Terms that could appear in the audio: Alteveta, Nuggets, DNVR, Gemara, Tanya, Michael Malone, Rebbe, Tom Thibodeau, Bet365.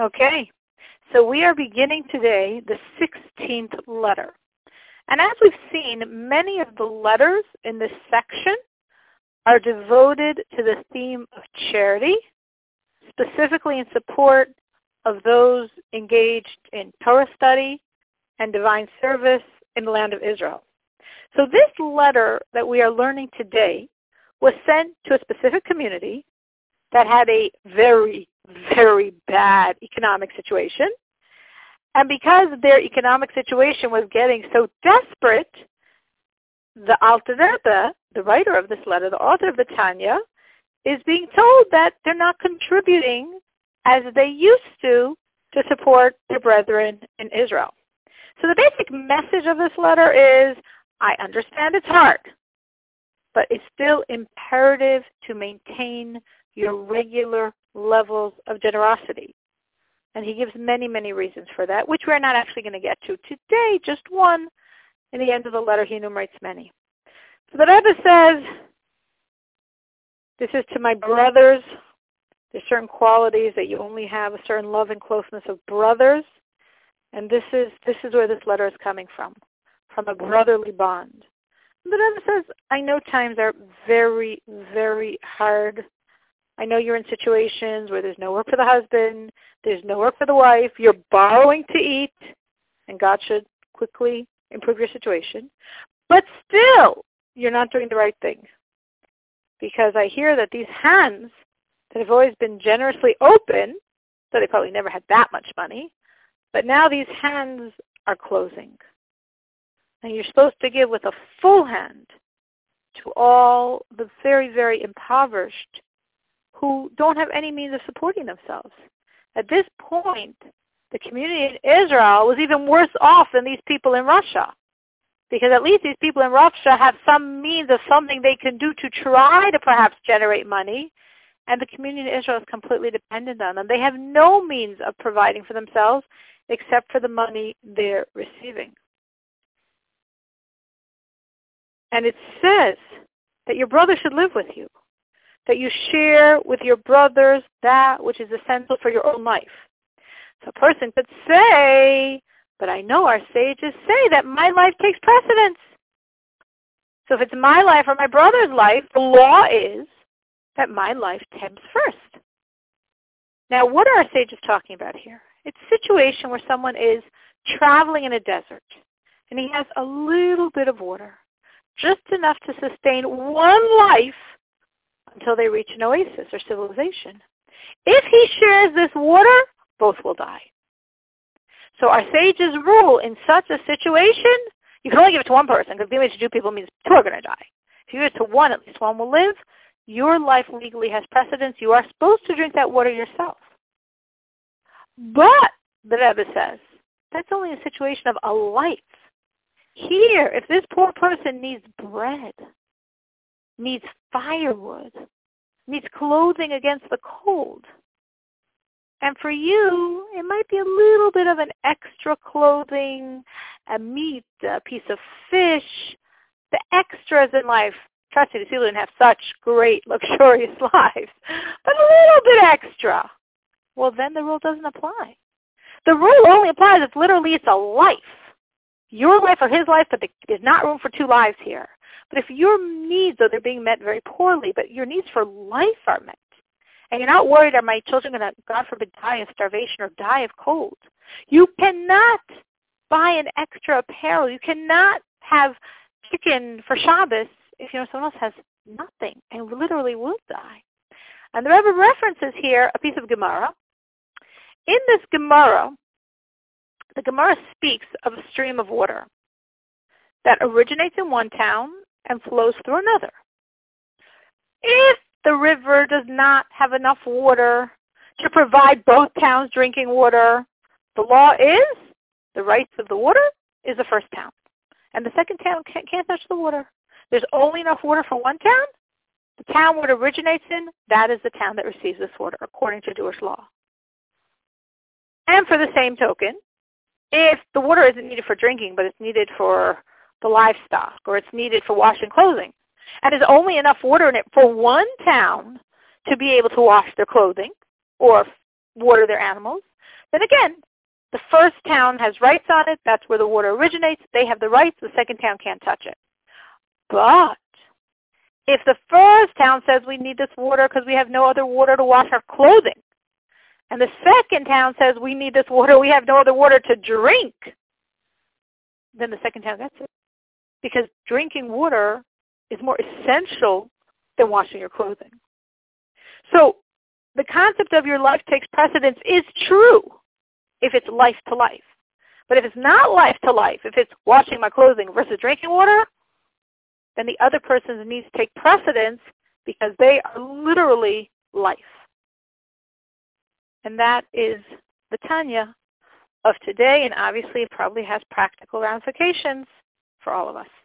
Okay, so we are beginning today the 16th letter. And as we've seen, many of the letters in this section are devoted to the theme of charity, specifically in support of those engaged in Torah study and divine service in the land of Israel. So this letter that we are learning today was sent to a specific community that had a very, very bad economic situation. And because their economic situation was getting so desperate, the Alteveta, the writer of this letter, the author of the Tanya, is being told that they're not contributing as they used to support their brethren in Israel. So the basic message of this letter is, I understand it's hard, but it's still imperative to maintain your regular levels of generosity. And he gives many, many reasons for that, which we're not actually going to get to today, just one. In the end of the letter, he enumerates many. So the Rebbe says, this is to my brothers. There's certain qualities that you only have, a certain love and closeness of brothers. And this is where this letter is coming from a brotherly bond. And the Rebbe says, I know times are very, very hard. I know you're in situations where there's no work for the husband, there's no work for the wife, you're borrowing to eat, and God should quickly improve your situation. But still, you're not doing the right thing. Because I hear that these hands that have always been generously open, so they probably never had that much money, but now these hands are closing. And you're supposed to give with a full hand to all the very, very impoverished who don't have any means of supporting themselves. At this point, the community in Israel was even worse off than these people in Russia, because at least these people in Russia have some means of something they can do to try to perhaps generate money, and the community in Israel is completely dependent on them. They have no means of providing for themselves except for the money they're receiving. And it says that your brother should live with you, that you share with your brothers that which is essential for your own life. So a person could say, but I know our sages say that my life takes precedence. So if it's my life or my brother's life, the law is that my life comes first. Now, what are our sages talking about here? It's a situation where someone is traveling in a desert, and he has a little bit of water, just enough to sustain one life until they reach an oasis or civilization. If he shares this water, both will die. So our sages rule in such a situation, you can only give it to one person, because giving it to two people means two are going to die. If you give it to one, at least one will live. Your life legally has precedence. You are supposed to drink that water yourself. But, the Rebbe says, that's only a situation of a life. Here, if this poor person needs bread, needs firewood, needs clothing against the cold. And for you, it might be a little bit of an extra clothing, a meat, a piece of fish, the extras in life. Trust me, these people didn't have such great, luxurious lives, but a little bit extra. Well, then the rule doesn't apply. The rule only applies if literally it's a life. Your life or his life, but there's not room for two lives here. But if your needs, though they're being met very poorly, but your needs for life are met, and you're not worried, are my children going to, God forbid, die of starvation or die of cold? You cannot buy an extra apparel. You cannot have chicken for Shabbos if you know someone else has nothing and literally will die. And the Rebbe references here a piece of Gemara. In this Gemara, the Gemara speaks of a stream of water that originates in one town and flows through another. If the river does not have enough water to provide both towns drinking water, the law is the rights of the water is the first town. And the second town can't touch the water. There's only enough water for one town. The town where it originates in, that is the town that receives this water, according to Jewish law. And for the same token, if the water isn't needed for drinking, but it's needed for the livestock, or it's needed for washing clothing, and there's only enough water in it for one town to be able to wash their clothing or water their animals, Then again, the first town has rights on it. That's where the water originates. They have the rights. The second town can't touch it. But if the first town says we need this water because we have no other water to wash our clothing, and the second town says we need this water, we have no other water to drink, then the second town gets it. Because drinking water is more essential than washing your clothing. So the concept of your life takes precedence is true if it's life to life. But if it's not life to life, if it's washing my clothing versus drinking water, then the other person's needs take precedence because they are literally life. And that is the Tanya of today, and obviously it probably has practical ramifications for all of us.